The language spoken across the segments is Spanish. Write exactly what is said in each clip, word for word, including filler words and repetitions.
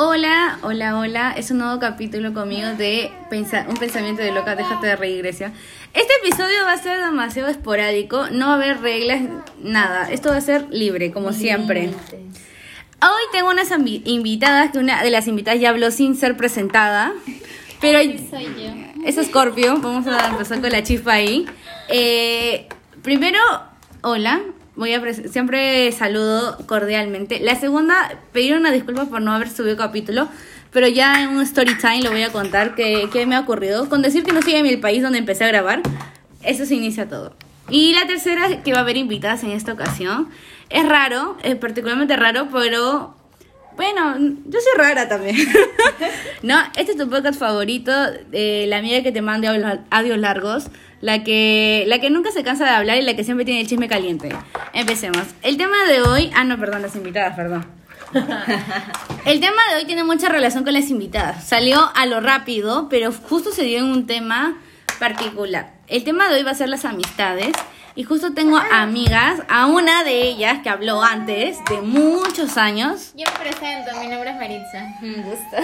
Hola, hola, hola, es un nuevo capítulo conmigo de Pensa- Un Pensamiento de Locas, déjate de reír, Grecia. Este episodio va a ser demasiado esporádico, no va a haber reglas, nada, esto va a ser libre, como siempre. Hoy tengo unas ambi- invitadas, que una de las invitadas ya habló sin ser presentada. Pero soy yo. Es Scorpio, vamos a empezar con la chispa ahí. Eh, primero, hola. Voy a pres- siempre saludo cordialmente. La segunda, pedir una disculpa por no haber subido capítulo, pero ya en un story time lo voy a contar qué que me ha ocurrido. Con decir que no soy de mi país donde empecé a grabar, eso se inicia todo. Y la tercera, que va a haber invitadas en esta ocasión. Es raro, es particularmente raro, pero bueno, yo soy rara también. No, este es tu podcast favorito, eh, la amiga que te manda audios largos. La que, la que nunca se cansa de hablar y la que siempre tiene el chisme caliente. Empecemos. El tema de hoy... Ah, no, perdón, las invitadas, perdón. El tema de hoy tiene mucha relación con las invitadas. Salió a lo rápido, pero justo se dio en un tema particular. El tema de hoy va a ser las amistades. Y justo tengo amigas, a una de ellas que habló antes, de muchos años. Yo me presento, mi nombre es Maritza. Un gusto.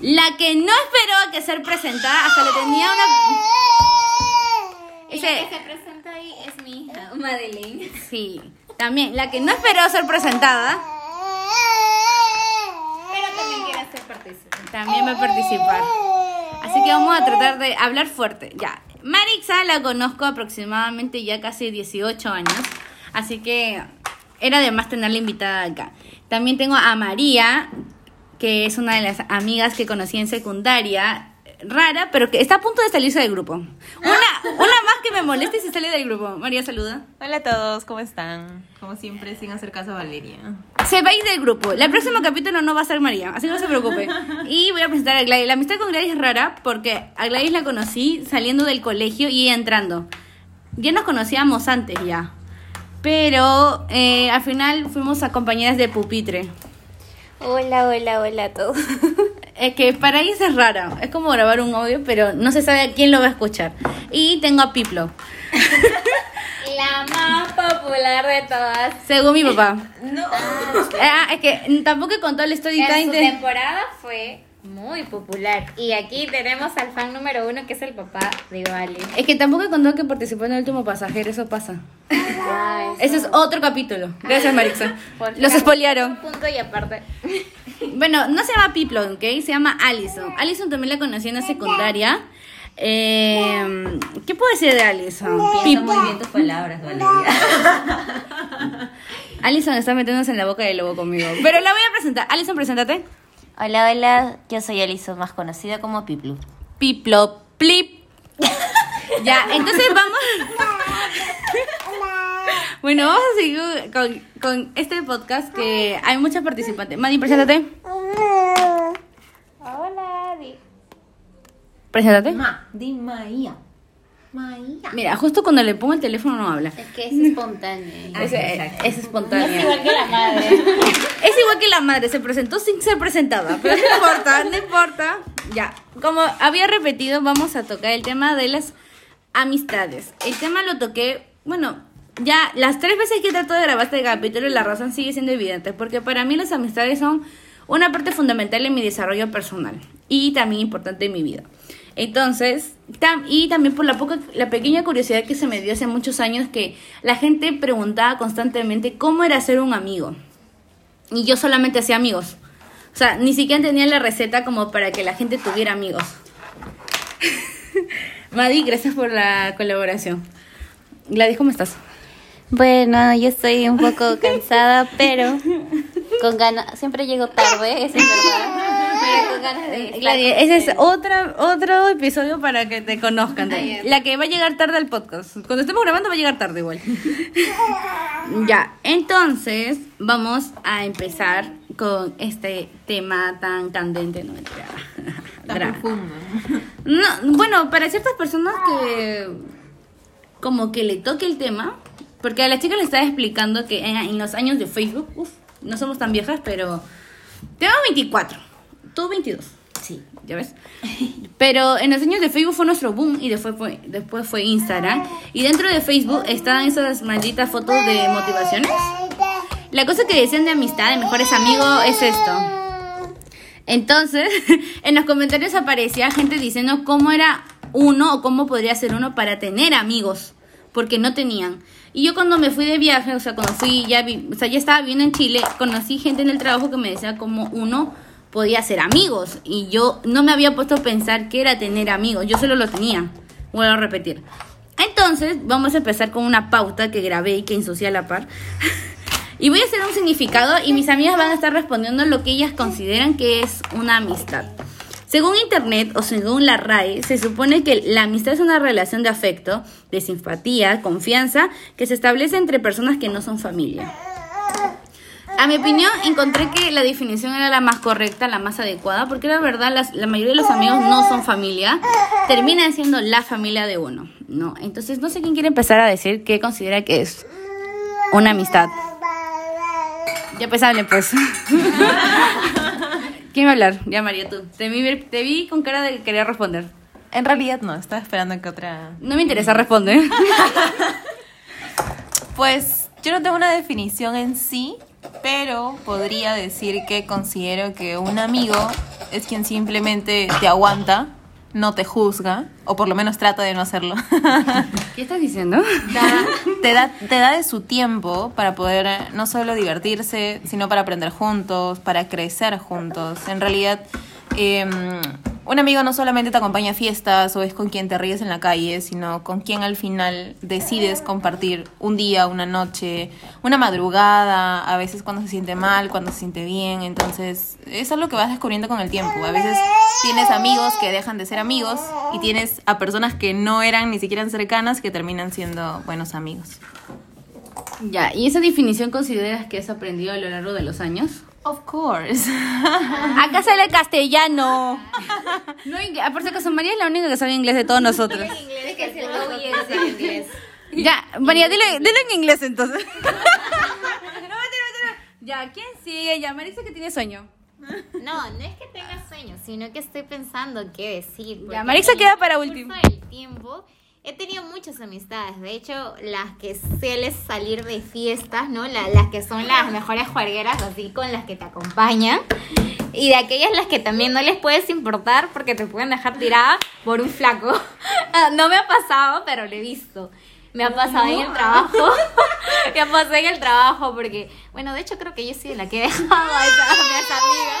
La que no esperó que ser presentada, hasta le tenía una... Y la que se presenta ahí es mi hija, Madeline. Sí, también, la que no esperó ser presentada. Pero también quiere ser partícipe. También va a participar. Así que vamos a tratar de hablar fuerte, ya. Maritza la conozco aproximadamente ya casi dieciocho años. Así que era de más tenerla invitada acá. También tengo a María, que es una de las amigas que conocí en secundaria. Rara, pero que está a punto de salirse del grupo. Una, una más que me molesta y se sale del grupo. María, saluda. Hola a todos, ¿cómo están? Como siempre, sin hacer caso a Valeria. Se va a ir del grupo. El próximo capítulo no va a ser María, así que no se preocupe. Y voy a presentar a Gladys. La amistad con Gladys es rara porque a Gladys la conocí saliendo del colegio y entrando. Ya nos conocíamos antes ya, pero eh, al final fuimos a compañeras de pupitre. Hola, hola, hola a todos. Es que para ellos es raro. Es como grabar un audio, pero no se sabe a quién lo va a escuchar. Y tengo a Piplo. La más popular de todas. Según mi papá. No. Ah, es que tampoco contó el story time. En su temporada fue muy popular. Y aquí tenemos al fan número uno, que es el papá de Vale. Es que tampoco contó que participó en El Último Pasajero. Eso pasa. Ah, eso... Ese es otro capítulo. Gracias, Maritza. Los espolearon. Punto y aparte. Bueno, no se llama Piplo, ¿ok? Se llama Allison. Allison también la conocí en la secundaria. Eh, ¿Qué puedo decir de Allison? Piensa muy bien tus palabras, Valeria. Allison está metiéndose en la boca del lobo conmigo. Pero la voy a presentar. Allison, preséntate. Hola, hola. Yo soy Allison, más conocida como Piplo. Piplo, plip. Ya, entonces vamos... Bueno, vamos a seguir con, con este podcast que hay muchos participantes. Madi, preséntate. Hola, Di. Preséntate. Ma, di Maía. Maía. Mira, justo cuando le pongo el teléfono no habla. Es que es espontáneo. Es, es, es espontáneo. Es igual que la madre. Es igual que la madre, se presentó sin ser presentada. Pero no importa, no importa. Ya, como había repetido, vamos a tocar el tema de las amistades. El tema lo toqué, bueno... Ya, las tres veces que trato de grabar este capítulo, la razón sigue siendo evidente, porque para mí las amistades son una parte fundamental en mi desarrollo personal y también importante en mi vida. Entonces, tam- y también por la poca, la pequeña curiosidad que se me dio hace muchos años, que la gente preguntaba constantemente cómo era ser un amigo. Y yo solamente hacía amigos. O sea, ni siquiera tenía la receta como para que la gente tuviera amigos. Madi, gracias por la colaboración. Gladys, ¿cómo estás? Bueno, yo estoy un poco cansada, pero con ganas, siempre llego tarde, eso es verdad, pero con ganas de... Gladys, ese es otra, otro episodio para que te conozcan, ¿eh? La que va a llegar tarde al podcast, cuando estemos grabando va a llegar tarde igual. Ya, entonces vamos a empezar con este tema tan candente, no me tan profundo. No, bueno, para ciertas personas que como que le toque el tema... Porque a las chicas les estaba explicando que en, en los años de Facebook, uff, no somos tan viejas, pero... Tengo veinticuatro, tú veintidós. Sí, ¿ya ves? Pero en los años de Facebook fue nuestro boom y después fue, después fue Instagram. Y dentro de Facebook estaban esas malditas fotos de motivaciones. La cosa que decían de amistad, de mejores amigos, es esto. Entonces, en los comentarios aparecía gente diciendo cómo era uno o cómo podría ser uno para tener amigos, porque no tenían. Y yo cuando me fui de viaje, o sea, cuando fui, ya vi, o sea, ya estaba viviendo en Chile, conocí gente en el trabajo que me decía cómo uno podía ser amigos. Y yo no me había puesto a pensar qué era tener amigos, yo solo lo tenía. Vuelvo a repetir. Entonces, vamos a empezar con una pauta que grabé y que ensucié a la par. Y voy a hacer un significado y mis amigas van a estar respondiendo lo que ellas consideran que es una amistad. Según Internet o según la R A E, se supone que la amistad es una relación de afecto, de simpatía, confianza, que se establece entre personas que no son familia. A mi opinión, encontré que la definición era la más correcta, la más adecuada, porque la verdad, las, la mayoría de los amigos no son familia, terminan siendo la familia de uno, ¿no? Entonces, no sé quién quiere empezar a decir qué considera que es una amistad. Ya pues hablen, pues. ¿Quién va a hablar? Ya, María, tú. Te vi, te vi con cara de querer responder. En realidad no, estaba esperando que otra... No me interesa responder. Pues yo no tengo una definición en sí, pero podría decir que considero que un amigo es quien simplemente te aguanta, no te juzga, o por lo menos trata de no hacerlo. ¿Qué estás diciendo? Da, te, da, te da de su tiempo para poder no solo divertirse, sino para aprender juntos, para crecer juntos. En realidad, eh, un amigo no solamente te acompaña a fiestas o es con quien te ríes en la calle, sino con quien al final decides compartir un día, una noche, una madrugada, a veces cuando se siente mal, cuando se siente bien. Entonces, eso es lo que vas descubriendo con el tiempo. A veces... tienes amigos que dejan de ser amigos y tienes a personas que no eran ni siquiera cercanas que terminan siendo buenos amigos. Ya, ¿y esa definición consideras que has aprendido a lo largo de los años? Of course. Acá sale castellano. No, por si acaso, María es la única que sabe inglés de todos nosotros. En inglés, que es el go y es en inglés. Ya, María, dilo, dilo en inglés entonces. No, mentira, mentira. Ya, ¿quién sigue? Ya, Maritza que tiene sueño. No, no es que tenga sueños, sino que estoy pensando qué decir. Ya, Maritza queda para último. En el tiempo he tenido muchas amistades. De hecho, las que suelen salir de fiestas, ¿no? La, las que son las mejores juergueras, así con las que te acompañan. Y de aquellas las que también no les puedes importar porque te pueden dejar tirada por un flaco. No me ha pasado, pero lo he visto. Me ha pasado no. en el trabajo. Me ha pasado en el trabajo porque... Bueno, de hecho creo que yo soy la que he dejado a mis amigas.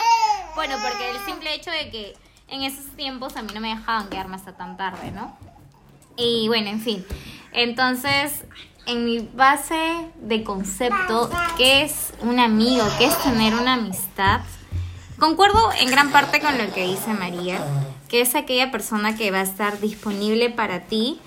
Bueno, porque el simple hecho de que en esos tiempos a mí no me dejaban quedarme hasta tan tarde, ¿no? Y bueno, en fin. Entonces, en mi base de concepto, ¿qué es un amigo? ¿Qué es tener una amistad? Concuerdo en gran parte con lo que dice María, que es aquella persona que va a estar disponible para ti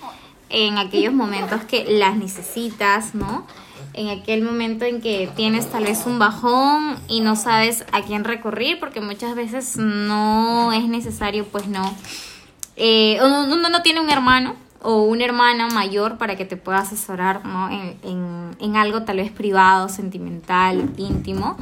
en aquellos momentos que las necesitas, ¿no? En aquel momento en que tienes tal vez un bajón y no sabes a quién recurrir, porque muchas veces no es necesario, pues no. Eh, uno no tiene un hermano o una hermana mayor para que te pueda asesorar, ¿no? En, en, en algo tal vez privado, sentimental, íntimo.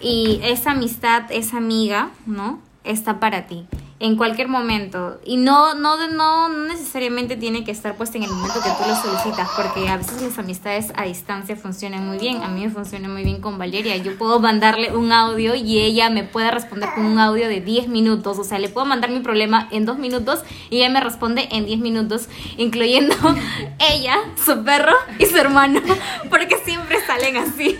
Y esa amistad, esa amiga, ¿no? Está para ti. En cualquier momento. Y no, no, no necesariamente tiene que estar puesta en el momento que tú lo solicitas, porque a veces las amistades a distancia funcionan muy bien. A mí me funciona muy bien con Valeria. Yo puedo mandarle un audio y ella me puede responder con un audio de diez minutos. O sea, le puedo mandar mi problema en dos minutos y ella me responde en diez minutos, incluyendo ella, su perro y su hermano, porque siempre salen así.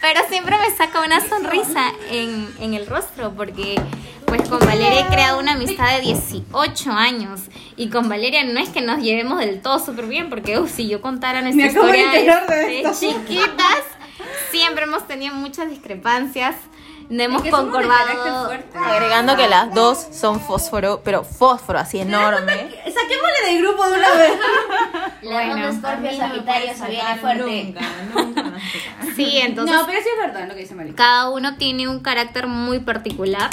Pero siempre me saca una sonrisa en, en el rostro, porque pues con Valeria he creado una amistad de dieciocho años. Y con Valeria no es que nos llevemos del todo súper bien, porque uh, si yo contara nuestra historia de, de, de chiquitas, siempre hemos tenido muchas discrepancias. No hemos es que concordado. Agregando que las dos son fósforo, pero fósforo así enorme. Saquémosle del grupo de una vez. Las bueno, dos Scorpio Sagitario se viene fuerte. Nunca, nunca, nunca. Sí, entonces. No, pero sí es verdad lo que dice María. Cada uno tiene un carácter muy particular,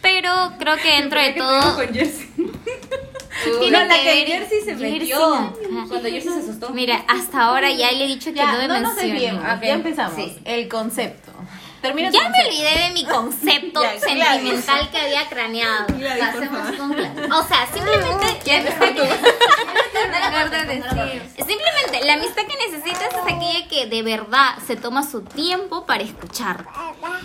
pero creo que dentro de que todo. Con Jersey. Uh, no, la que Jersey se Jersey. metió. Ajá. Cuando Jersey se asustó. Mira, hasta ahora ya le he dicho que ya, no me menciono. No, no sé bien. Okay. Ya empezamos. Sí. El concepto. Termino ya me olvidé de mi concepto ya, sentimental Gladys. que había craneado. Gladys, o sea, simplemente... ¿Quién es tú? tratar de decir. Simplemente, la amistad que necesitas es aquella que de verdad se toma su tiempo para escucharte.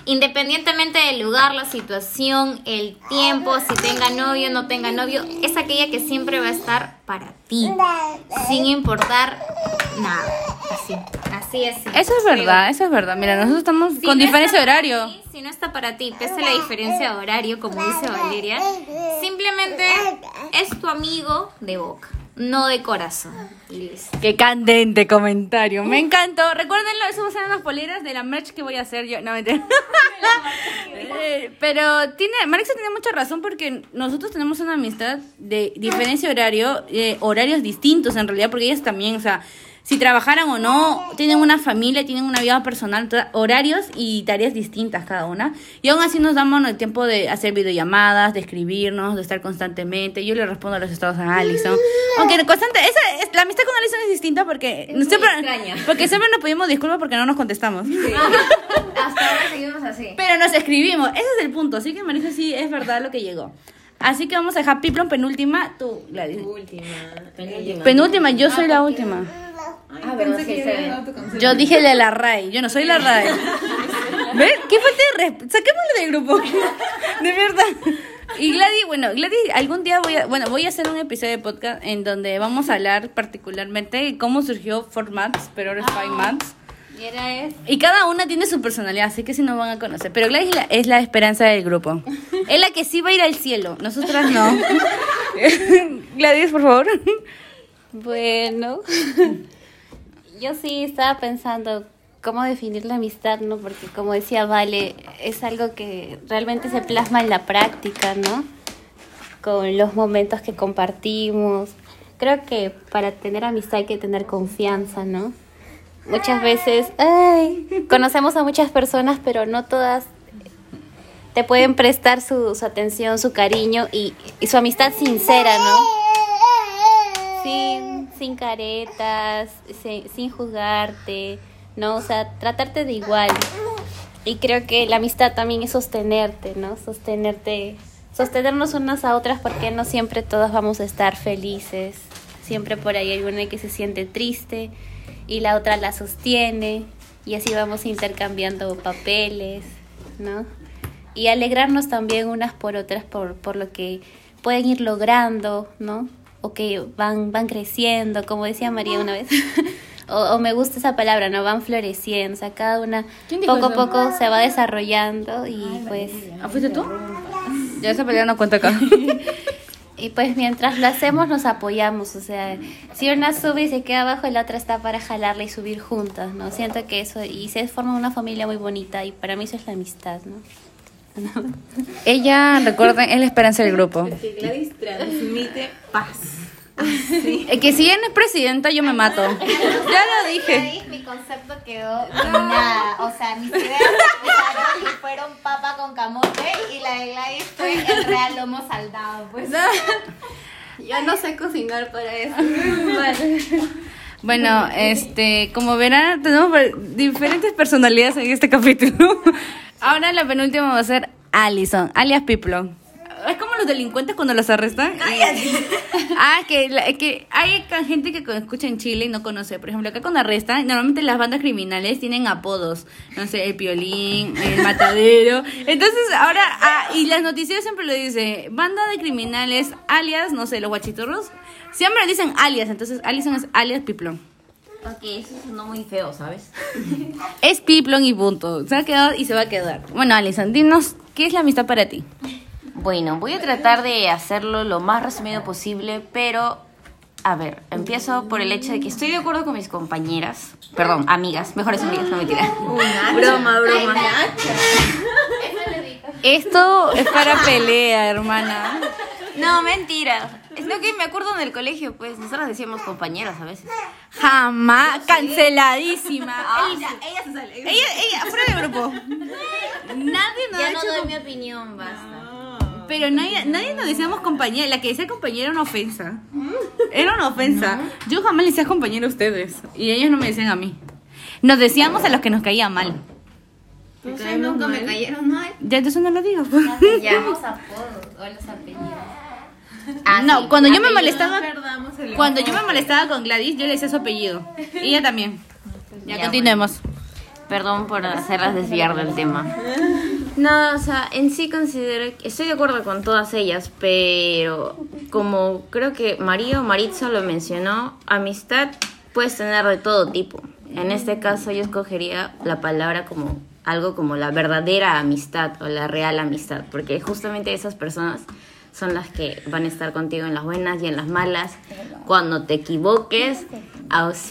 Independientemente del lugar, la situación, el tiempo, si tenga novio o no tenga novio, es aquella que siempre va a estar para ti, sin importar nada. Así, así es. Eso es verdad, eso es verdad. Mira, nosotros estamos si con no diferencia de horario. Ti, si no está para ti, pese a la diferencia de horario, como dice Valeria, simplemente es tu amigo de boca, no de corazón. Listo. Qué candente comentario. Me encantó. Recuérdenlo, eso va a ser unas poleras de la merch que voy a hacer yo. No, mentira. Pero tiene, Maritza tiene mucha razón porque nosotros tenemos una amistad de diferencia de horario, de horarios distintos en realidad, porque ellas también, o sea, si trabajaran o no, tienen una familia, tienen una vida personal, horarios y tareas distintas cada una. Y aún así nos damos el tiempo de hacer videollamadas, de escribirnos, de estar constantemente. Yo le respondo a los estados a Allison. Aunque constante, esa, la amistad con Allison es distinta porque es siempre, porque siempre nos pedimos disculpas porque no nos contestamos. Sí. Hasta ahora seguimos así. Pero nos escribimos, ese es el punto. Así que Maritza sí es verdad lo que llegó. Así que vamos a dejar Piplo en penúltima. Tú, Gladys. Última. Penúltima. Penúltima, yo soy ah, la última. Ay, ah, pero sí, sí. Yo dije de la R A E, yo no soy la R A E. ¿Ves? ¿Qué falta de respeto? Saquémoslo del grupo. De verdad. Y Gladys, bueno, Gladys, algún día voy a, bueno, voy a hacer un episodio de podcast en donde vamos a hablar particularmente de cómo surgió four maps, pero ahora es five maps. Y era es. Y cada una tiene su personalidad, así que si nos van a conocer. Pero Gladys es la esperanza del grupo. Es la que sí va a ir al cielo, nosotras no. Gladys, por favor. Bueno. Yo sí estaba pensando cómo definir la amistad, ¿no? Porque como decía Vale, es algo que realmente se plasma en la práctica, ¿no? Con los momentos que compartimos. Creo que para tener amistad hay que tener confianza, ¿no? Muchas veces, ay, conocemos a muchas personas, pero no todas te pueden prestar su, su atención, su cariño y, y su amistad sincera, ¿no? Sin, sin caretas, sin, sin juzgarte, ¿no? O sea, tratarte de igual. Y creo que la amistad también es sostenerte, ¿no? Sostenerte, sostenernos unas a otras porque no siempre todas vamos a estar felices. Siempre por ahí hay una que se siente triste y la otra la sostiene. Y así vamos intercambiando papeles, ¿no? Y alegrarnos también unas por otras por, por lo que pueden ir logrando, ¿no? O que van, van creciendo, como decía María una vez, o, o me gusta esa palabra, ¿no? Van floreciendo, o sea, cada una poco a poco se va desarrollando y Ay, pues... ¿Ah, fuiste tú? Ya esa palabra no cuenta acá. Y pues mientras lo hacemos nos apoyamos, o sea, si una sube y se queda abajo, la otra está para jalarla y subir juntas, ¿no? Siento que eso, y se forma una familia muy bonita y para mí eso es la amistad, ¿no? Ella, recuerden, es la esperanza del grupo. Es que Gladys transmite paz. Sí. Es que si ella no es presidenta, yo me mato. Ya lo dije. Gladys, mi concepto quedó en nada. O sea, mis ideas me fueron papa con camote y la de Gladys fue el real lomo saldado. Pues. No. Yo no sé cocinar para eso. Vale. Bueno, este, como verán, tenemos diferentes personalidades en este capítulo. Ahora la penúltima va a ser Allison, alias Piplo. Es como los delincuentes cuando los arrestan. Ah, que, la, que hay gente que escucha en Chile y no conoce. Por ejemplo, acá cuando arrestan, normalmente las bandas criminales tienen apodos. No sé, el Piolín, el Matadero. Entonces, ahora, ah, y las noticias siempre lo dicen, banda de criminales, alias, no sé, los guachiturros. Siempre le dicen alias, entonces Allison es alias Piplo. Porque eso sonó muy feo, ¿sabes? Es Piplón y punto. Se ha quedado y se va a quedar. Bueno, Allison, dinos, ¿qué es la amistad para ti? Bueno, voy a tratar de hacerlo lo más resumido posible, pero... A ver, empiezo por el hecho de que estoy de acuerdo con mis compañeras. Perdón, amigas, mejores amigas, no mentira. Una broma, broma. Esto es para pelea, hermana. No, mentira. Es lo que me acuerdo en el colegio, pues. Nosotras decíamos compañeras a veces. Jamás. Canceladísima. Oh, ella, ella se sale. Ella, ella, fuera de grupo. Nadie nos ya ha no hecho doy com- mi opinión, basta. No. Pero nadie, nadie nos decíamos compañera. La que decía compañera era una ofensa. Era una ofensa. No. Yo jamás le decía compañera a ustedes. Y ellos no me decían a mí. Nos decíamos a los que nos caía mal. No sé, nunca me cayeron mal. Ya, entonces no lo digo. Nos llamamos apodos o los apellidos. Ah, no, sí, cuando yo me molestaba, no cuando yo me molestaba con Gladys, yo le decía su apellido. Y ella también. Ya, ya continuemos. Bueno. Perdón por hacerlas desviar del tema. No, o sea, en sí considero, estoy de acuerdo con todas ellas, pero como creo que María o Maritza lo mencionó, amistad puedes tener de todo tipo. En este caso yo escogería la palabra como algo como la verdadera amistad o la real amistad, porque justamente esas personas son las que van a estar contigo en las buenas y en las malas. Cuando te equivoques,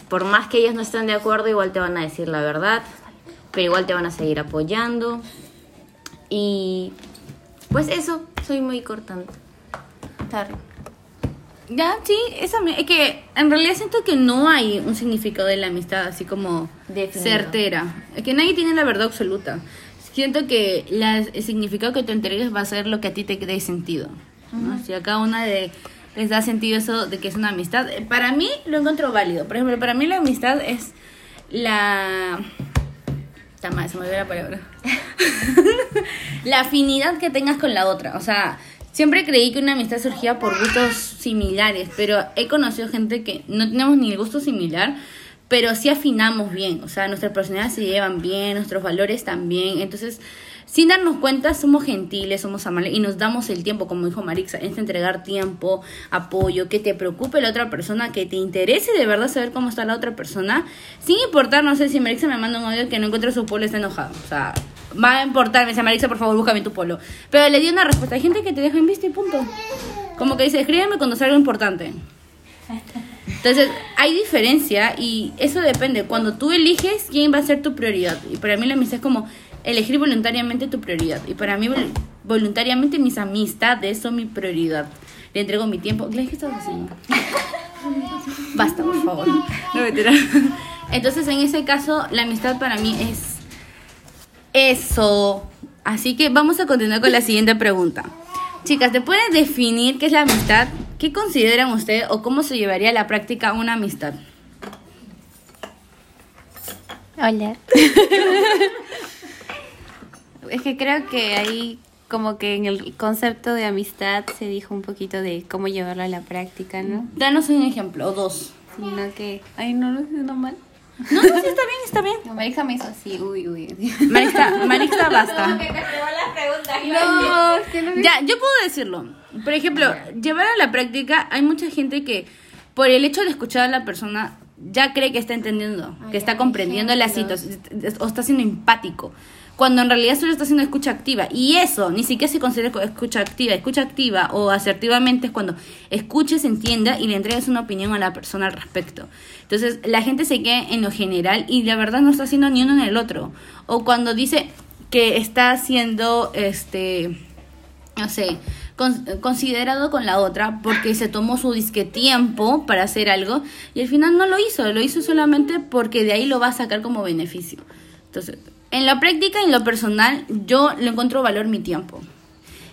por más que ellos no estén de acuerdo, igual te van a decir la verdad, pero igual te van a seguir apoyando. Y pues eso, soy muy cortante. Ya, sí, eso es que en realidad siento que no hay un significado de la amistad así como definido, certera. Es que nadie tiene la verdad absoluta. Siento que la, el significado que te entregues va a ser lo que a ti te dé sentido, ¿no? Uh-huh. Si a cada una de, les da sentido eso de que es una amistad, para mí lo encuentro válido. Por ejemplo, para mí la amistad es la... Tama, se me olvidó la palabra. La afinidad que tengas con la otra. O sea, siempre creí que una amistad surgía por gustos similares, pero he conocido gente que no tenemos ni el gusto similar, pero sí afinamos bien. O sea, nuestras personalidades se llevan bien, nuestros valores también. Entonces, sin darnos cuenta, somos gentiles, somos amables y nos damos el tiempo, como dijo Maritza, es entregar tiempo, apoyo, que te preocupe la otra persona, que te interese de verdad saber cómo está la otra persona, sin importar, no sé, si Maritza me manda un audio que no encuentra su polo, está enojado. O sea, va a importarme, dice Maritza, por favor, búscame tu polo. Pero le di una respuesta. Hay gente que te deja en vista y punto. Como que dice, escríbeme cuando sea algo importante. Entonces, hay diferencia y eso depende. Cuando tú eliges, ¿quién va a ser tu prioridad? Y para mí la amistad es como elegir voluntariamente tu prioridad. Y para mí, voluntariamente, mis amistades son mi prioridad. Le entrego mi tiempo. ¿Qué estás haciendo? Basta, por favor. No me tiras. Entonces, en ese caso, la amistad para mí es eso. Así que vamos a continuar con la siguiente pregunta. Chicas, ¿te pueden definir qué es la amistad? ¿Qué consideran ustedes o cómo se llevaría a la práctica una amistad? Hola. Es que creo que ahí como que en el concepto de amistad se dijo un poquito de cómo llevarlo a la práctica, ¿no? Danos un ejemplo, o dos. Sino que... Ay, no lo sé, no mal. No, no, sí, está bien, está bien. No, Maritza me hizo así, uy, uy. Maritza, Maritza, basta. No, que las preguntas. No, es que no me... Ya, yo puedo decirlo. Por ejemplo, llevar a la práctica, hay mucha gente que por el hecho de escuchar a la persona ya cree que está entendiendo, ay, que está comprendiendo la situación, o está siendo empático, cuando en realidad solo está haciendo escucha activa. Y eso ni siquiera se considera escucha activa. Escucha activa o asertivamente es cuando escuches, entienda y le entregues una opinión a la persona al respecto. Entonces, la gente se queda en lo general y la verdad no está haciendo ni uno ni el otro. O cuando dice que está haciendo, este, no sé, con, considerado con la otra porque se tomó su disque tiempo para hacer algo y al final no lo hizo. Lo hizo solamente porque de ahí lo va a sacar como beneficio. Entonces... En la práctica, en lo personal, yo le encuentro valor mi tiempo.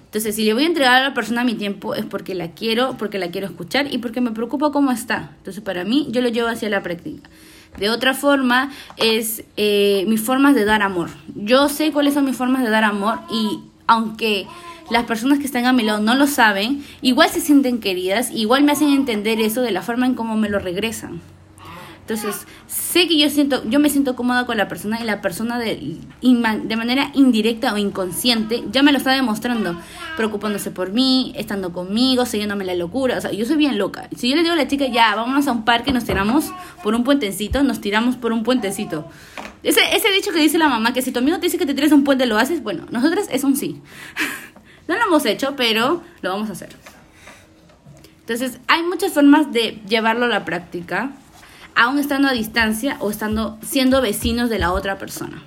Entonces, si le voy a entregar a la persona mi tiempo es porque la quiero, porque la quiero escuchar y porque me preocupa cómo está. Entonces, para mí, yo lo llevo hacia la práctica. De otra forma, es eh, mis formas de dar amor. Yo sé cuáles son mis formas de dar amor y aunque las personas que están a mi lado no lo saben, igual se sienten queridas, igual me hacen entender eso de la forma en cómo me lo regresan. Entonces, sé que yo siento yo me siento cómoda con la persona y la persona de, de manera indirecta o inconsciente ya me lo está demostrando, preocupándose por mí, estando conmigo, siguiéndome la locura. O sea, yo soy bien loca. Si yo le digo a la chica, ya, vámonos a un parque, nos tiramos por un puentecito, nos tiramos por un puentecito. Ese, ese dicho que dice la mamá, que si tu amigo te dice que te tires a un puente, ¿lo haces? Bueno, nosotras es un sí. No lo hemos hecho, pero lo vamos a hacer. Entonces, hay muchas formas de llevarlo a la práctica, aún estando a distancia o estando siendo vecinos de la otra persona.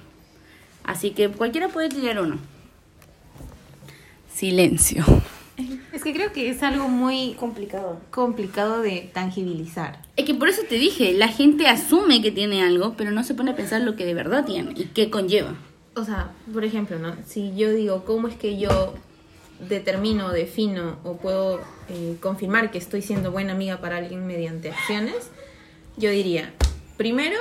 Así que cualquiera puede tirar uno. Silencio. Es que creo que es algo muy complicado, complicado de tangibilizar. Es que por eso te dije, la gente asume que tiene algo, pero no se pone a pensar lo que de verdad tiene y qué conlleva. O sea, por ejemplo, ¿no? Si yo digo, ¿cómo es que yo determino, defino o puedo eh, confirmar que estoy siendo buena amiga para alguien mediante acciones? Yo diría, primero,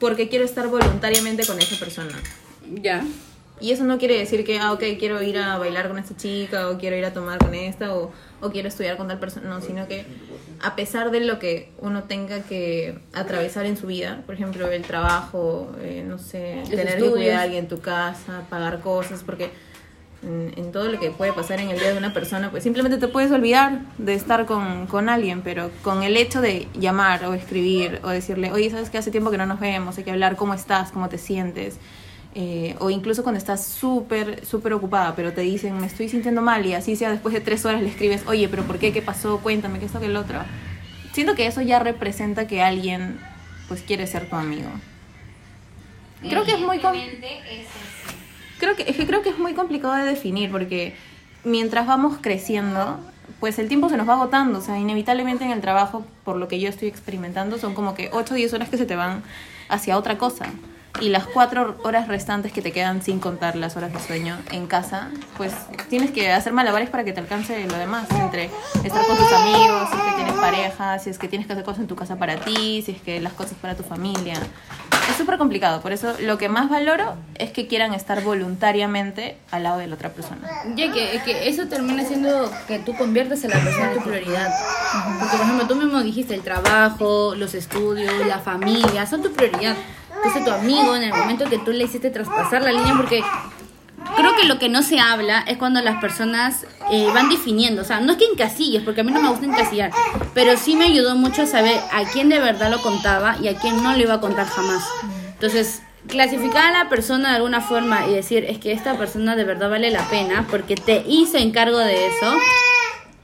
porque quiero estar voluntariamente con esa persona. Ya. Y eso no quiere decir que, ah, ok, quiero ir a bailar con esta chica, o quiero ir a tomar con esta, o, o quiero estudiar con tal persona. No, sino que a pesar de lo que uno tenga que atravesar en su vida, por ejemplo, el trabajo, eh, no sé, tener estudios, que cuidar a alguien en tu casa, pagar cosas, porque en, en todo lo que puede pasar en el día de una persona, pues simplemente te puedes olvidar de estar con, con alguien, pero con el hecho de llamar o escribir o decirle, oye, ¿sabes qué? Hace tiempo que no nos vemos, hay que hablar, ¿cómo estás? ¿Cómo te sientes? Eh, o incluso cuando estás súper, súper ocupada, pero te dicen, me estoy sintiendo mal, y así sea, después de tres horas le escribes, oye, pero ¿por qué? ¿Qué pasó? Cuéntame, ¿qué esto, qué el otro? Siento que eso ya representa que alguien, pues, quiere ser tu amigo. Creo que es muy com- creo que, es que creo que es muy complicado de definir, porque mientras vamos creciendo, pues el tiempo se nos va agotando. O sea, inevitablemente en el trabajo, por lo que yo estoy experimentando, son como que ocho o diez horas que se te van hacia otra cosa. Y las cuatro horas restantes que te quedan, sin contar las horas de sueño en casa, pues tienes que hacer malabares para que te alcance lo demás, entre estar con tus amigos, si es que tienes pareja, si es que tienes que hacer cosas en tu casa para ti, si es que las cosas para tu familia. Es súper complicado, por eso lo que más valoro es que quieran estar voluntariamente al lado de la otra persona. Ya que, que eso termina siendo que tú conviertes a la persona en tu prioridad. Porque, por ejemplo, tú mismo dijiste, el trabajo, los estudios, la familia, son tu prioridad. Entonces tu amigo, en el momento que tú le hiciste traspasar la línea, porque creo que lo que no se habla es cuando las personas eh, van definiendo. O sea, no es que encasilles, porque a mí no me gusta encasillar, pero sí me ayudó mucho a saber a quién de verdad lo contaba y a quién no lo iba a contar jamás. Entonces, clasificar a la persona de alguna forma y decir, es que esta persona de verdad vale la pena porque te hizo encargo de eso,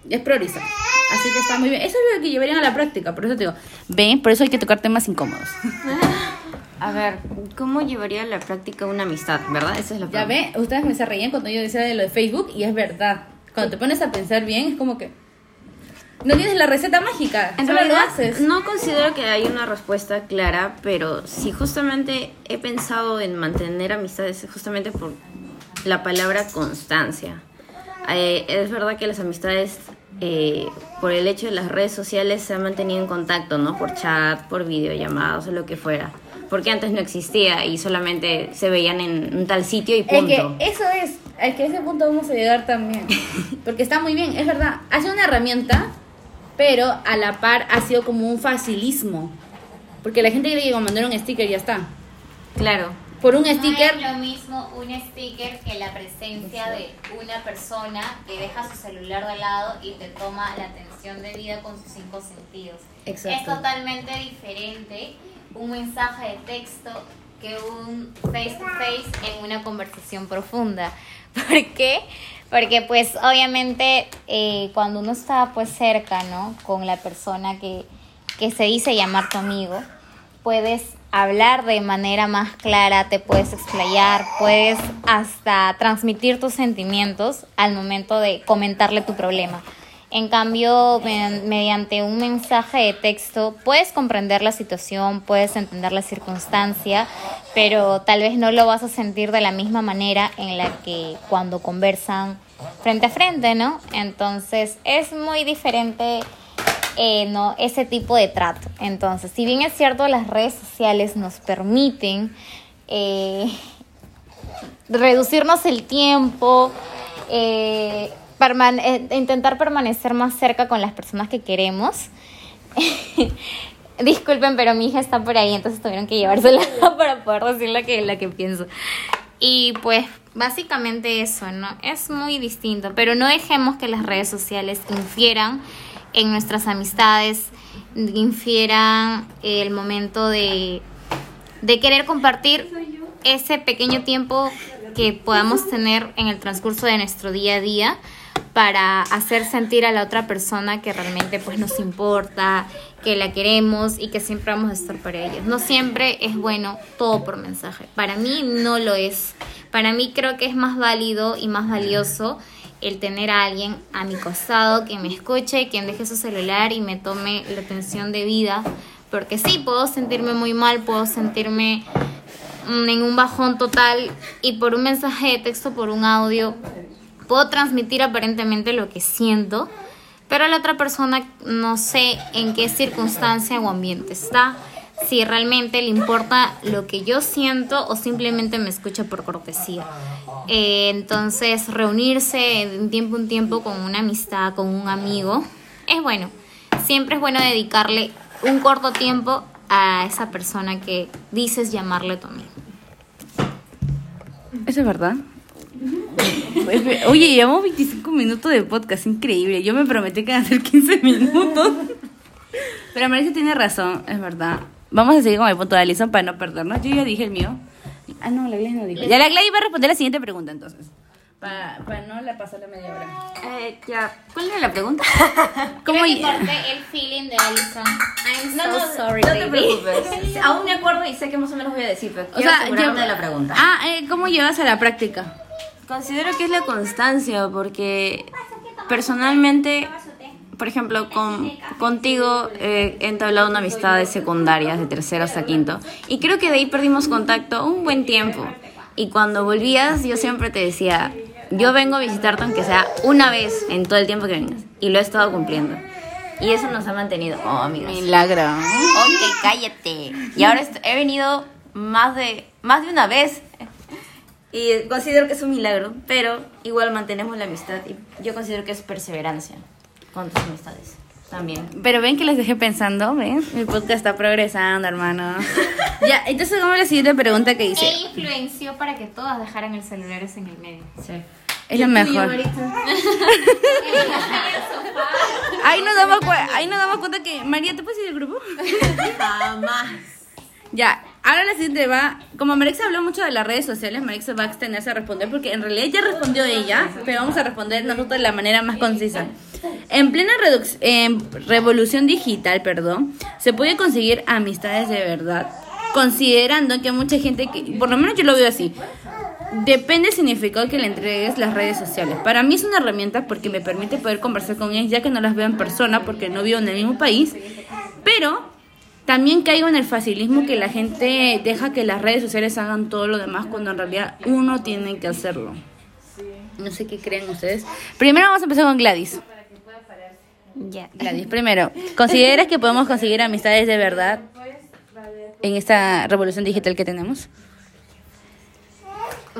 es priorizar. Así que está muy bien. Eso es lo que llevarían a la práctica. Por eso te digo, ve, por eso hay que tocar temas incómodos. A ver, ¿cómo llevaría a la práctica una amistad, verdad? Esa es la pregunta. Ya ve, ustedes me se reían cuando yo decía de lo de Facebook, y es verdad. Cuando te pones a pensar bien, es como que no tienes la receta mágica, en solo realidad, lo haces. No considero que hay una respuesta clara, pero sí, justamente he pensado en mantener amistades justamente por la palabra constancia. Eh, es verdad que las amistades, eh, por el hecho de las redes sociales, se han mantenido en contacto, ¿no? Por chat, por videollamadas o lo que fuera. Porque antes no existía y solamente se veían en un tal sitio y punto. Es que eso es, es que a ese punto vamos a llegar también. Porque está muy bien, es verdad. Ha sido una herramienta, pero a la par ha sido como un facilismo. Porque la gente cree que mandar un sticker ya está. Claro. Por un sticker. No es lo mismo un sticker que la presencia de una persona que deja su celular de lado y te toma la atención de vida con sus cinco sentidos. Exacto. Es totalmente diferente un mensaje de texto que un face to face en una conversación profunda. ¿Por qué? Porque pues obviamente eh, cuando uno está pues cerca, ¿no? Con la persona que, que se dice llamar tu amigo, puedes hablar de manera más clara, te puedes explayar, puedes hasta transmitir tus sentimientos al momento de comentarle tu problema. En cambio, mediante un mensaje de texto puedes comprender la situación, puedes entender la circunstancia, pero tal vez no lo vas a sentir de la misma manera en la que cuando conversan frente a frente, ¿no? Entonces es muy diferente eh, ¿no? ese tipo de trato. Entonces, si bien es cierto, las redes sociales nos permiten eh, reducirnos el tiempo, eh, Perman- intentar permanecer más cerca con las personas que queremos. Disculpen, pero mi hija está por ahí, entonces tuvieron que llevársela para poder decir lo que, lo que pienso. Y pues básicamente eso, ¿no? Es muy distinto, pero no dejemos que las redes sociales infieran en nuestras amistades, infieran el momento de, de querer compartir ese pequeño tiempo que podamos tener en el transcurso de nuestro día a día, para hacer sentir a la otra persona que realmente pues nos importa, que la queremos y que siempre vamos a estar para ellos. No siempre es bueno todo por mensaje. Para mí no lo es. Para mí creo que es más válido y más valioso el tener a alguien a mi costado, que me escuche, quien deje su celular y me tome la atención debida. Porque sí, puedo sentirme muy mal, puedo sentirme en un bajón total, y por un mensaje de texto, por un audio, puedo transmitir aparentemente lo que siento, pero la otra persona no sé en qué circunstancia o ambiente está, si realmente le importa lo que yo siento o simplemente me escucha por cortesía. Eh, entonces, reunirse de tiempo en tiempo con una amistad, con un amigo, es bueno. Siempre es bueno dedicarle un corto tiempo a esa persona que dices llamarle tu amigo. Eso es verdad. Oye, llevamos veinticinco minutos de podcast, increíble. Yo me prometí que iban a ser quince minutos. Pero Maritza tiene razón, es verdad. Vamos a seguir con el punto de Allison para no perdernos. Yo ya dije el mío. Ah, no, la Gladys no dijo. Ya la Gladys va a responder la siguiente pregunta, entonces. Para pa no la pasar la media hora. Eh, ya. ¿Cuál era la pregunta? ¿Cómo me corté el feeling de Allison? I'm no, so no, sorry, no te baby. Preocupes. Aún me acuerdo y sé que más o menos voy a decir, pero o quiero sea, asegurarme yo, de la pregunta. Ah, eh, ¿cómo llevas a la práctica? Considero que es la constancia, porque personalmente, por ejemplo, con, contigo eh, he entablado una amistad de secundarias, de terceras a quinto, y creo que de ahí perdimos contacto un buen tiempo. Y cuando volvías, yo siempre te decía, yo vengo a visitarte aunque sea una vez en todo el tiempo que vengas, y lo he estado cumpliendo. Y eso nos ha mantenido como amigos. Milagro. Ok, cállate. Y ahora he venido más de, más de una vez. Y considero que es un milagro, pero igual mantenemos la amistad. Y yo considero que es perseverancia con tus amistades también. Pero ven que les dejé pensando, ¿ven? Mi podcast está progresando, hermano. Ya, entonces vamos a la siguiente pregunta que hice. ¿Qué influenció para que todas dejaran el celular en el medio? Sí. Es lo mejor. Ahí nos damos cuenta, ahí nos damos cuenta que... María, ¿te puedes ir del grupo? Jamás. Ya, ahora la siguiente va... Como Maritza habló mucho de las redes sociales, Maritza va a extenderse a responder porque en realidad ya respondió ella, pero vamos a responder nosotros de la manera más concisa. En plena reduc- eh, revolución digital, perdón, se puede conseguir amistades de verdad, considerando que mucha gente, que, por lo menos yo lo veo así, depende del significado que le entregues las redes sociales. Para mí es una herramienta porque me permite poder conversar con ellas, ya que no las veo en persona porque no vivo en el mismo país, pero... También caigo en el facilismo que la gente deja que las redes sociales hagan todo lo demás cuando en realidad uno tiene que hacerlo. No sé qué creen ustedes. Primero vamos a empezar con Gladys. Ya, Gladys, primero, ¿consideras que podemos conseguir amistades de verdad en esta revolución digital que tenemos?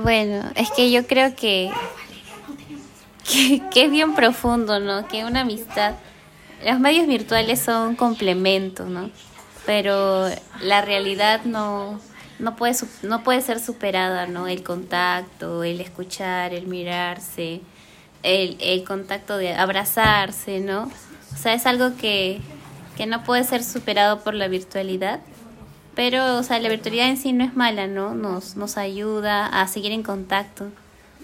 Bueno, es que yo creo que, que, que es bien profundo, ¿no? Que una amistad... Los medios virtuales son un complemento, ¿no? Pero la realidad no, no, puede, no puede ser superada, ¿no? El contacto, el escuchar, el mirarse, el, el contacto de abrazarse, ¿no? O sea, es algo que, que no puede ser superado por la virtualidad. Pero, o sea, la virtualidad en sí no es mala, ¿no? Nos, nos ayuda a seguir en contacto.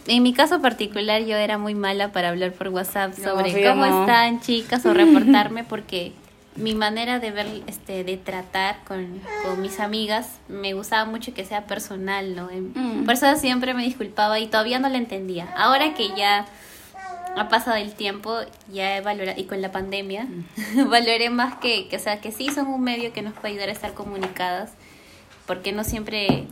En mi caso particular, yo era muy mala para hablar por WhatsApp sobre no, cómo no. están, chicas, o reportarme, porque... Mi manera de ver, este, de tratar con, con mis amigas, me gustaba mucho que sea personal, ¿no? Mm. Por eso siempre me disculpaba y todavía no la entendía. Ahora que ya ha pasado el tiempo, ya he valorado, y con la pandemia, mm. valoré más que, que, o sea, que sí son un medio que nos puede ayudar a estar comunicadas, porque no siempre,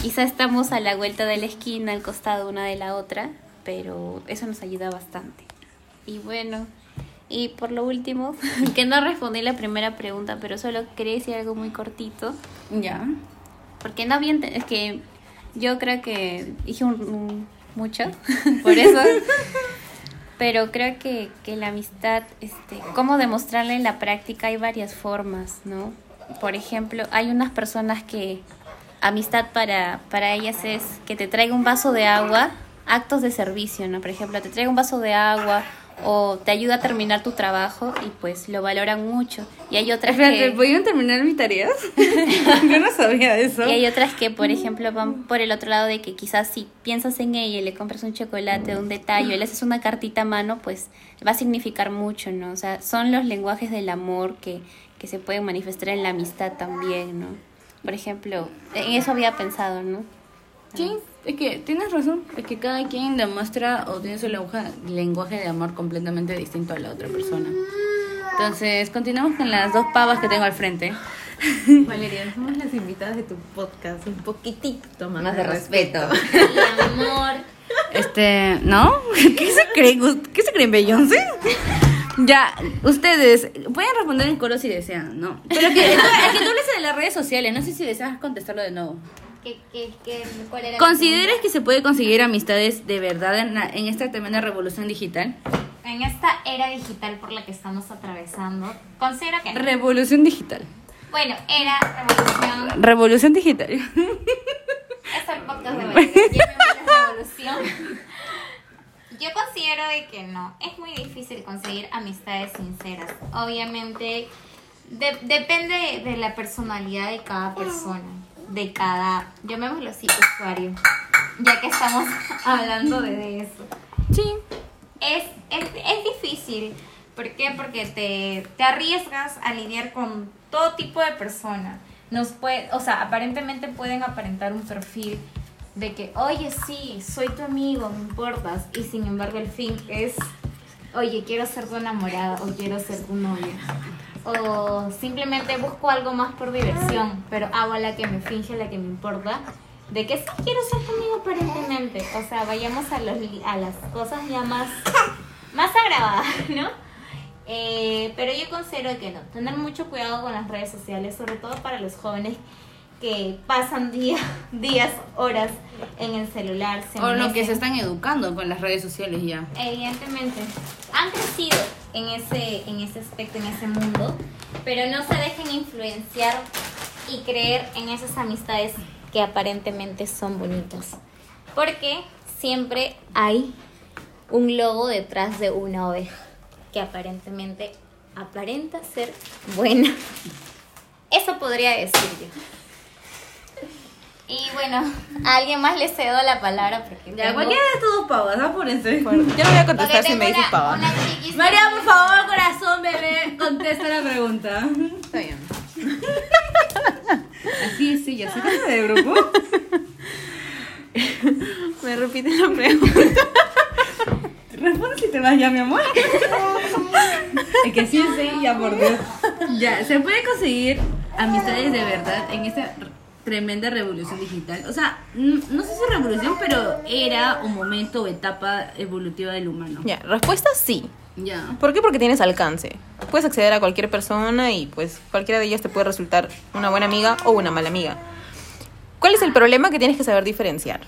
quizá estamos a la vuelta de la esquina, al costado una de la otra, pero eso nos ayuda bastante. Y bueno... Y por lo último, que no respondí la primera pregunta, pero solo quería decir algo muy cortito. Ya. Yeah. Porque no había... Es que yo creo que dije un, un, mucho, por eso. Pero creo que, que la amistad, este, cómo demostrarla en la práctica, hay varias formas, ¿no? Por ejemplo, hay unas personas que amistad para, para ellas es que te traiga un vaso de agua, actos de servicio, ¿no? Por ejemplo, te traiga un vaso de agua... o te ayuda a terminar tu trabajo y pues lo valoran mucho. Y hay otras Espérate, que... ¿Podían terminar mis tareas? Yo no sabía eso. Y hay otras que, por ejemplo, van por el otro lado de que quizás si piensas en ella y le compras un chocolate, un detalle, le haces una cartita a mano, pues va a significar mucho, ¿no? O sea, son los lenguajes del amor que, que se pueden manifestar en la amistad también, ¿no? Por ejemplo, en eso había pensado, ¿no? Sí, es que tienes razón, es que cada quien demuestra o tiene su lenguaje de amor completamente distinto a la otra persona. Entonces, continuamos con las dos pavas que tengo al frente. Valeria, somos las invitadas de tu podcast, un poquitito más, más de respeto. respeto. El amor. Este, ¿no? ¿Qué se creen? ¿Qué se creen, Beyoncé? Ya, ustedes pueden responder en coro si desean, ¿no? Pero que, es que tú hables de las redes sociales, no sé si deseas contestarlo de nuevo. ¿Qué, qué, qué, cuál era? ¿Consideras que se puede conseguir amistades de verdad en, la, en esta tremenda revolución digital? En esta era digital por la que estamos atravesando, considero que no. Revolución digital. Bueno, era revolución. Revolución digital. Es el podcast de Valeria. Yo me revolución. Yo considero de que no. Es muy difícil conseguir amistades sinceras. Obviamente, de, depende de la personalidad de cada persona. De cada, llamémoslo así, usuario. Ya que estamos hablando de eso. Sí. Es, es, es difícil. ¿Por qué? Porque te, te arriesgas a lidiar con todo tipo de personas. Nos puede, o sea, aparentemente pueden aparentar un perfil de que, oye, sí, soy tu amigo, me importas. Y sin embargo el fin es, oye, quiero ser tu enamorada o quiero ser tu novia. O simplemente busco algo más por diversión, pero hago a la que me finge, la que me importa. De que sí quiero ser tu amigo aparentemente. O sea, vayamos a, los, a las cosas ya más, más agravadas, ¿no? Eh, pero yo considero que no, tener mucho cuidado con las redes sociales, sobre todo para los jóvenes que pasan día, días, horas en el celular. Se o lo que se están educando con las redes sociales ya. Evidentemente, han crecido en ese, en ese aspecto, en ese mundo, pero no se dejen influenciar y creer en esas amistades que aparentemente son bonitas, porque siempre hay un lobo detrás de una oveja. Que aparentemente aparenta ser buena. Eso podría decir yo. Y bueno, a alguien más le cedo la palabra porque ya, tengo... cualquiera de estos dos pavos, ¿no? Por eso. Bueno, yo no voy a contestar si me dices pava. María, por favor, corazón, bebé, contesta la pregunta. Está bien. Así es, sí, ya se trata de grupo. Me repite la pregunta. Responde si te vas ya, mi amor. Es que sí, sí, ya por Dios. Ya, ¿se puede conseguir amistades de verdad en esta tremenda revolución digital? O sea, no, no sé si revolución, pero era un momento o etapa evolutiva del humano. Ya, respuesta sí. Ya. ¿Por qué? Porque tienes alcance. Puedes acceder a cualquier persona y pues cualquiera de ellas te puede resultar una buena amiga o una mala amiga. ¿Cuál es el problema? Que tienes que saber diferenciar.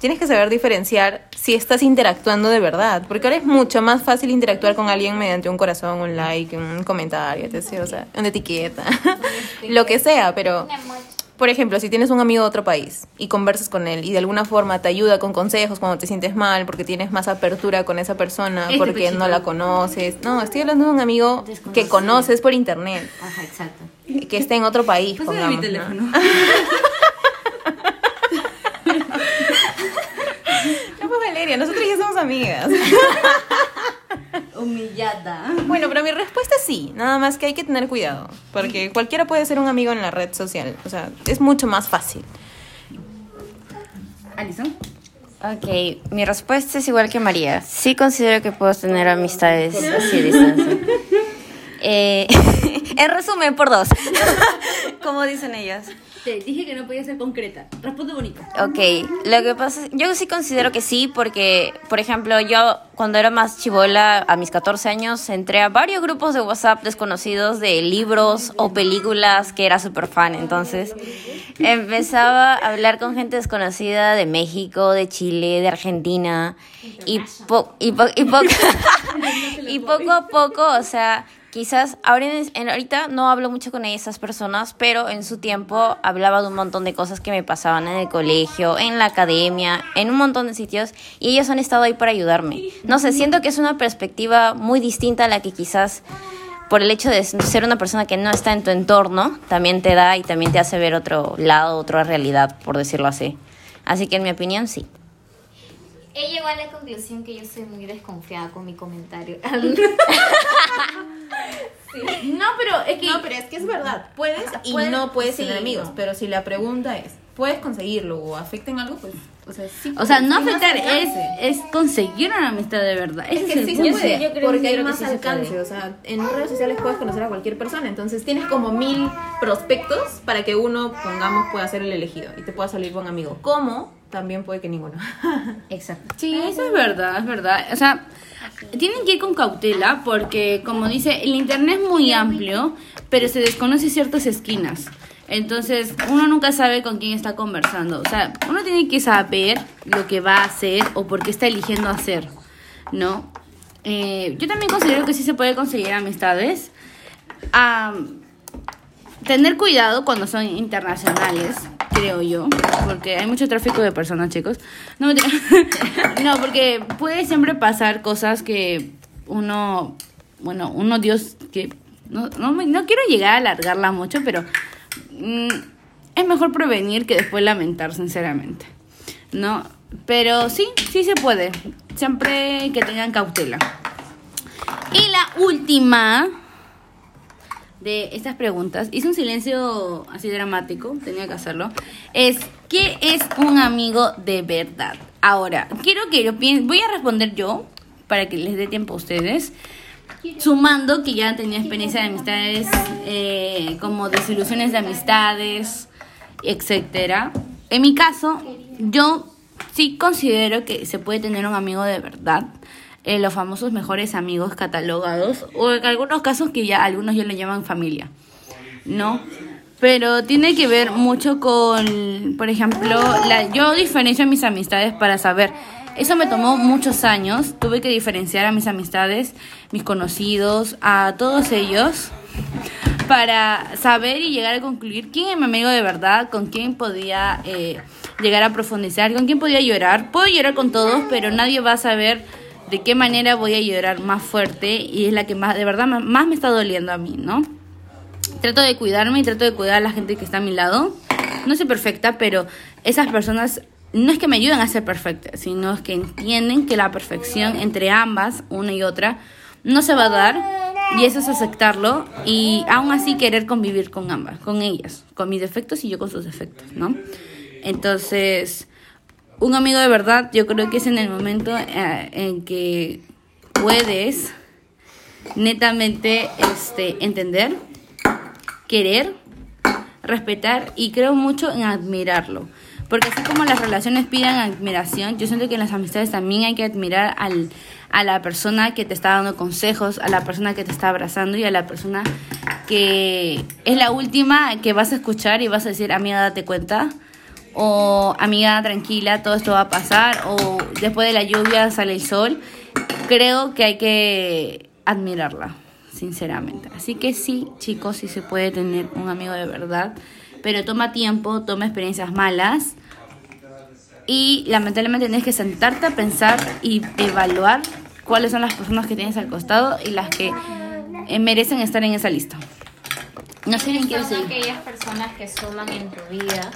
Tienes que saber diferenciar si estás interactuando de verdad. Porque ahora es mucho más fácil interactuar con alguien mediante un corazón, un like, un comentario, te sé, o sea, una etiqueta, lo que sea. Pero, por ejemplo, si tienes un amigo de otro país y conversas con él y de alguna forma te ayuda con consejos cuando te sientes mal porque tienes más apertura con esa persona, porque no la conoces. No, estoy hablando de un amigo que conoces por internet. Ajá, exacto. Que esté en otro país, pongamos, ¿no? Valeria, nosotros ya somos amigas. Humillada. Bueno, pero mi respuesta es sí. Nada más que hay que tener cuidado, porque cualquiera puede ser un amigo en la red social. O sea, es mucho más fácil. Allison. Ok, mi respuesta es igual que María. Sí considero que puedo tener amistades así a distancia. Eh, en resumen, por dos. Como dicen ellos. Te dije que no podía ser concreta. Responde bonita. Ok, lo que pasa es, yo sí considero que sí, porque, por ejemplo, yo cuando era más chibola, a mis catorce años, entré a varios grupos de WhatsApp desconocidos de libros o películas que era súper fan. Entonces, empezaba a hablar con gente desconocida de México, de Chile, de Argentina. Y, po- y, po- y, po- y poco a poco, o sea... Quizás ahora en, en, ahorita no hablo mucho con esas personas, pero en su tiempo hablaba de un montón de cosas que me pasaban en el colegio, en la academia, en un montón de sitios, y ellos han estado ahí para ayudarme. No sé, siento que es una perspectiva muy distinta a la que quizás por el hecho de ser una persona que no está en tu entorno, también te da y también te hace ver otro lado, otra realidad, por decirlo así. Así que en mi opinión, sí. He llegado a la conclusión que yo soy muy desconfiada con mi comentario. Sí. No, pero es que No, pero es que es verdad. Puedes y puedes, no puedes sí, tener amigos, no. Pero si la pregunta es, ¿puedes conseguirlo o afecta en algo? Pues, o sea, sí. O sea, no afectar es, es conseguir una amistad de verdad. Es, es que sí se puede, yo creo, porque hay más sí alcance. O sea, en redes sociales puedes conocer a cualquier persona, entonces tienes como mil prospectos para que uno, pongamos, pueda ser el elegido y te pueda salir buen amigo. ¿Cómo? También puede que ninguno. Exacto. Sí, eso es verdad, es verdad. O sea, Tienen que ir con cautela porque, como dice, el internet es muy amplio, pero se desconoce ciertas esquinas. Entonces, uno nunca sabe con quién está conversando. O sea, uno tiene que saber lo que va a hacer o por qué está eligiendo hacer, ¿no? Eh, yo también considero que sí se puede conseguir amistades. Ah, tener cuidado cuando son internacionales, creo yo, porque hay mucho tráfico de personas, chicos. No, me no porque puede siempre pasar cosas que uno, bueno, uno, Dios, que no, no, no quiero llegar a alargarla mucho, pero mm, es mejor prevenir que después lamentar, sinceramente, ¿no? Pero sí, sí se puede. Siempre que tengan cautela. Y la última de estas preguntas, hice un silencio así dramático, tenía que hacerlo, es: ¿qué es un amigo de verdad? Ahora, quiero que lo piensen. Voy a responder yo para que les dé tiempo a ustedes, sumando que ya tenía experiencia de amistades, eh, como desilusiones de amistades, etcétera. En mi caso, yo sí considero que se puede tener un amigo de verdad. Eh, los famosos mejores amigos catalogados, o en algunos casos que ya algunos ya lo llaman familia, ¿no? Pero tiene que ver mucho con, por ejemplo, la, yo diferencio mis amistades para saber. Eso me tomó muchos años. Tuve que diferenciar a mis amistades, mis conocidos, a todos ellos, para saber y llegar a concluir quién es mi amigo de verdad, con quién podía eh, llegar a profundizar, con quién podía llorar. Puedo llorar con todos, pero nadie va a saber de qué manera voy a llorar más fuerte, y es la que más, de verdad, más me está doliendo a mí, ¿no? Trato de cuidarme y trato de cuidar a la gente que está a mi lado. No soy perfecta, pero esas personas no es que me ayuden a ser perfecta, sino es que entienden que la perfección entre ambas, una y otra, no se va a dar, y eso es aceptarlo y aún así querer convivir con ambas, con ellas, con mis defectos y yo con sus defectos, ¿no? Entonces, un amigo de verdad, yo creo que es en el momento eh, en que puedes netamente este, entender, querer, respetar, y creo mucho en admirarlo. Porque así como las relaciones piden admiración, yo siento que en las amistades también hay que admirar al, a la persona que te está dando consejos, a la persona que te está abrazando y a la persona que es la última que vas a escuchar y vas a decir, amiga, date cuenta. O amiga, tranquila, todo esto va a pasar. O después de la lluvia sale el sol. Creo que hay que admirarla, sinceramente. Así que sí, chicos, sí se puede tener un amigo de verdad. Pero toma tiempo, toma experiencias malas. Y lamentablemente tienes que sentarte a pensar y evaluar cuáles son las personas que tienes al costado y las que merecen estar en esa lista. No sé quién quiere decir. Son aquellas personas que suman en tu vida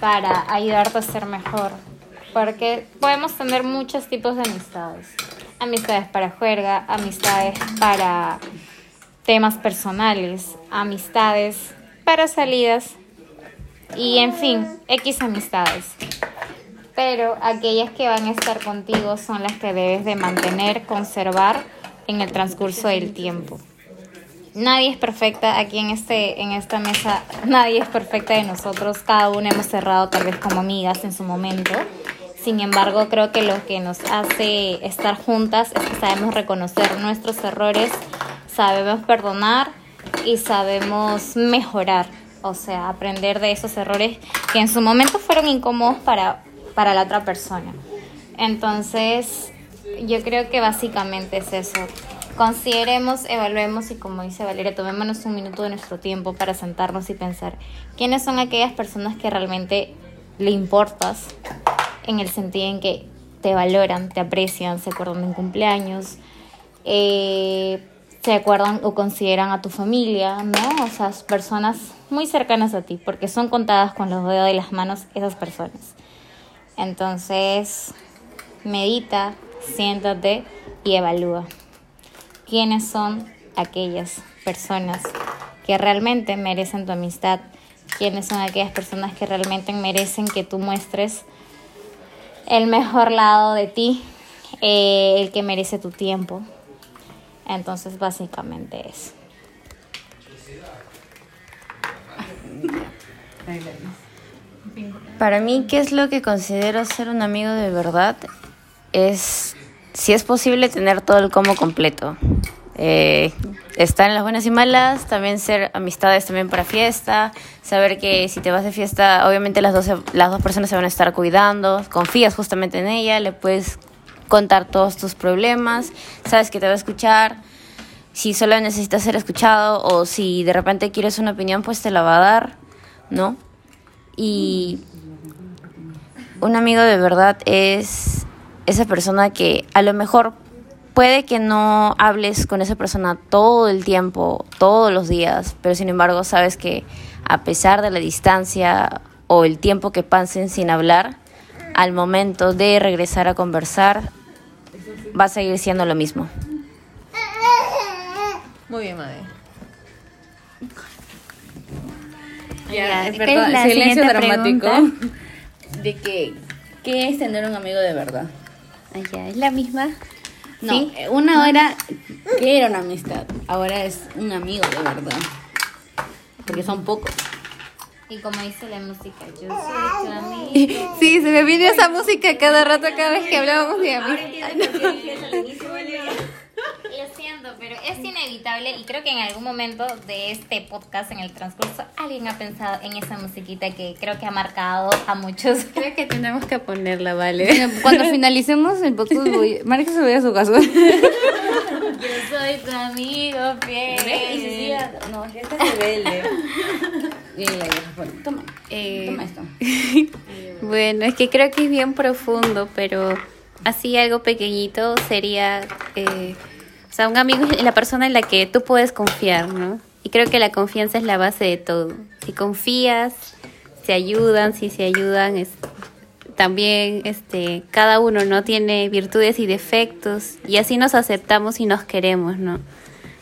para ayudarte a ser mejor, porque podemos tener muchos tipos de amistades, amistades para juerga, amistades para temas personales, amistades para salidas y en fin, X amistades, pero aquellas que van a estar contigo son las que debes de mantener, conservar en el transcurso del tiempo. Nadie es perfecta aquí en este en esta mesa, nadie es perfecta de nosotros, cada uno hemos cerrado tal vez como amigas en su momento. Sin embargo, creo que lo que nos hace estar juntas es que sabemos reconocer nuestros errores, sabemos perdonar y sabemos mejorar, o sea, aprender de esos errores que en su momento fueron incómodos para, para la otra persona. Entonces, yo creo que básicamente es eso. Consideremos, evaluemos y, como dice Valeria, tomémonos un minuto de nuestro tiempo para sentarnos y pensar quiénes son aquellas personas que realmente le importas, en el sentido en que te valoran, te aprecian, se acuerdan de un cumpleaños, eh, se acuerdan o consideran a tu familia, ¿no? O sea, personas muy cercanas a ti, porque son contadas con los dedos de las manos esas personas. Entonces, medita, siéntate y evalúa. ¿Quiénes son aquellas personas que realmente merecen tu amistad? ¿Quiénes son aquellas personas que realmente merecen que tú muestres el mejor lado de ti, eh, el que merece tu tiempo? Entonces, básicamente es. Para mí, ¿qué es lo que considero ser un amigo de verdad? Es si es posible, tener todo el combo completo. Eh, estar en las buenas y malas, también ser amistades también para fiesta, saber que si te vas de fiesta, obviamente las dos, las dos personas se van a estar cuidando, confías justamente en ella, le puedes contar todos tus problemas, sabes que te va a escuchar, si solo necesitas ser escuchado o si de repente quieres una opinión, pues te la va a dar, ¿no? Y un amigo de verdad es esa persona que a lo mejor puede que no hables con esa persona todo el tiempo, todos los días, pero sin embargo sabes que a pesar de la distancia o el tiempo que pasen sin hablar, al momento de regresar a conversar, va a seguir siendo lo mismo. Muy bien, madre. Ya, es verdad, la silencio dramático. Pregunta. De que, ¿qué es tener un amigo de verdad? Allá, es la misma. No, ¿sí? Una hora que era una amistad, ahora es un amigo de verdad, porque son pocos. Y como dice la música, yo soy tu amigo. Sí, se me vino esa música cada rato, cada vez que hablábamos de amigos. Lo siento, pero es inevitable y creo que en algún momento de este podcast, en el transcurso, alguien ha pensado en esa musiquita que creo que ha marcado a muchos. Creo que tenemos que ponerla, ¿vale? Cuando finalicemos el podcast, María se voy a su casa. Yo soy tu amigo fiel. No, es que esta es rebelde. Toma, eh, toma esto. Bueno, es que creo que es bien profundo, pero así algo pequeñito sería... Eh, O sea, un amigo es la persona en la que tú puedes confiar, ¿no? Y creo que la confianza es la base de todo. Si confías, se ayudan, si se ayudan, es, también este, cada uno, ¿no? Tiene virtudes y defectos y así nos aceptamos y nos queremos, ¿no?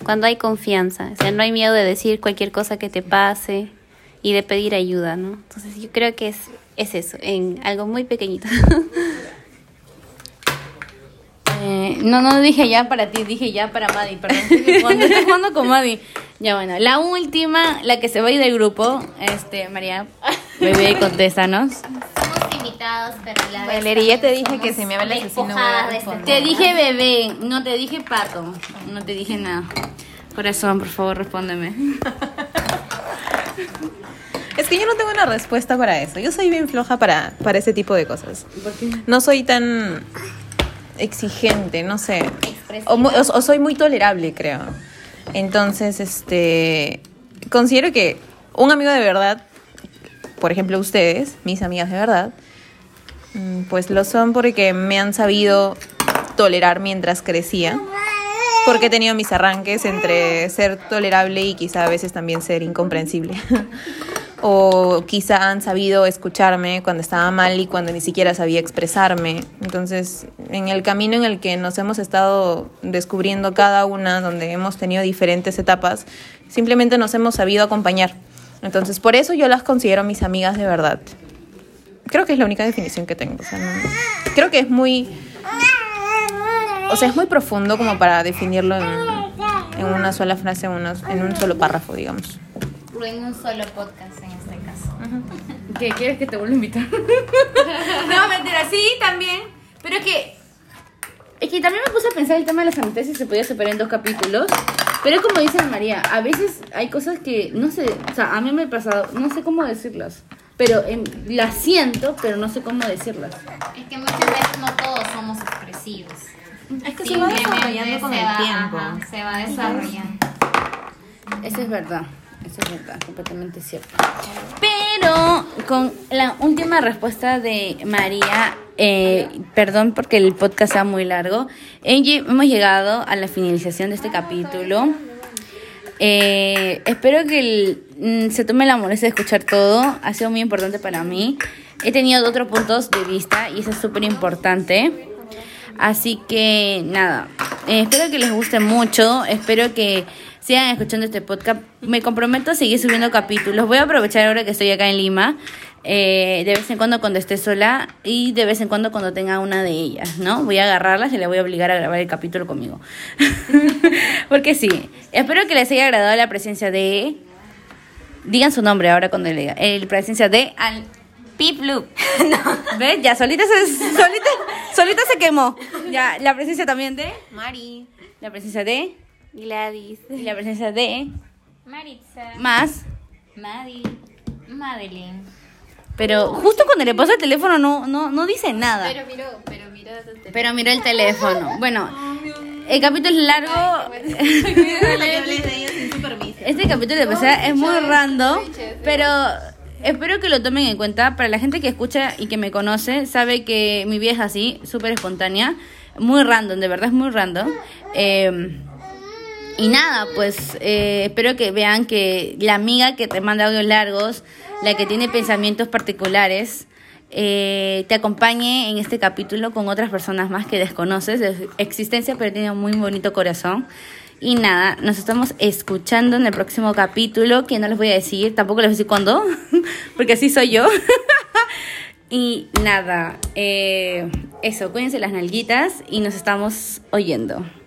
Cuando hay confianza, o sea, no hay miedo de decir cualquier cosa que te pase y de pedir ayuda, ¿no? Entonces yo creo que es, es eso, en algo muy pequeñito. Eh, no, no dije ya para ti, dije ya para Madi, perdón, cuando estoy jugando con Madi. Ya bueno, la última, la que se va a ir del grupo, este, María, bebé, contéstanos. Somos invitados, pero la Valeria, ya te dije que si me hablas así no voy a responder. Te dije bebé, no te dije pato, no te dije nada. Corazón, por favor, respóndeme. Es que yo no tengo una respuesta para eso, yo soy bien floja para, para ese tipo de cosas. ¿Por qué? No soy tan... exigente, no sé, o, o, o soy muy tolerable, creo. Entonces, este, considero que un amigo de verdad, por ejemplo ustedes, mis amigas de verdad, pues lo son porque me han sabido tolerar mientras crecía, porque he tenido mis arranques entre ser tolerable y quizá a veces también ser incomprensible. O quizá han sabido escucharme cuando estaba mal y cuando ni siquiera sabía expresarme. Entonces, en el camino en el que nos hemos estado descubriendo cada una, donde hemos tenido diferentes etapas, simplemente nos hemos sabido acompañar. Entonces, por eso yo las considero mis amigas de verdad. Creo que es la única definición que tengo. O sea, no, creo que es muy... O sea, es muy profundo como para definirlo en, en una sola frase, en, una, en un solo párrafo, digamos. En un solo podcast en este caso. Uh-huh. ¿Qué quieres que te vuelva a invitar? No, mentira, sí, también. Pero es que es que también me puse a pensar el tema de las amistades, se podía separar en dos capítulos. Pero como dice María, a veces hay cosas que no sé, o sea, a mí me ha pasado, no sé cómo decirlas. Pero eh, las siento, pero no sé cómo decirlas. Es que muchas veces no todos somos expresivos. Es que se va desarrollando con el tiempo. Ajá, se va desarrollando. Eso es verdad. Eso es verdad, completamente cierto. Pero con la última respuesta de María, eh, perdón porque el podcast está muy largo, hemos llegado a la finalización de este capítulo. Eh, espero que el, se tome la molestia de escuchar todo. Ha sido muy importante para mí. He tenido otros puntos de vista y eso es súper importante. Así que nada, eh, espero que les guste mucho. Espero que sigan escuchando este podcast. Me comprometo a seguir subiendo capítulos. Voy a aprovechar ahora que estoy acá en Lima, eh, de vez en cuando cuando esté sola y de vez en cuando cuando tenga una de ellas, ¿no? Voy a agarrarlas y les voy a obligar a grabar el capítulo conmigo. Porque sí. Espero que les haya agradado la presencia de... Digan su nombre ahora cuando le diga. La presencia de... Al... Piplo. No. ¿Ves? Ya, solita se, solita, solita se quemó. Ya, la presencia también de... Mari. La presencia de... Gladys. Y la presencia de... Maritza. Más... Madi. Madeline. Pero justo cuando le pasó el teléfono no, no, no dice nada. Pero miró, pero miró el teléfono. Pero miró el teléfono. Bueno, oh, el capítulo es largo. Ay, bueno. Este capítulo de pasada es muy random, pero... Espero que lo tomen en cuenta. Para la gente que escucha y que me conoce, sabe que mi vida es así, súper espontánea. Muy random, de verdad es muy random. eh, Y nada, pues eh, espero que vean que la amiga que te manda audios largos, la que tiene pensamientos particulares, eh, te acompañe en este capítulo con otras personas más que desconoces de su existencia, pero tiene un muy bonito corazón. Y nada, nos estamos escuchando en el próximo capítulo, que no les voy a decir, tampoco les voy a decir cuándo, porque así soy yo. Y nada, eh, eso, cuídense las nalguitas y nos estamos oyendo.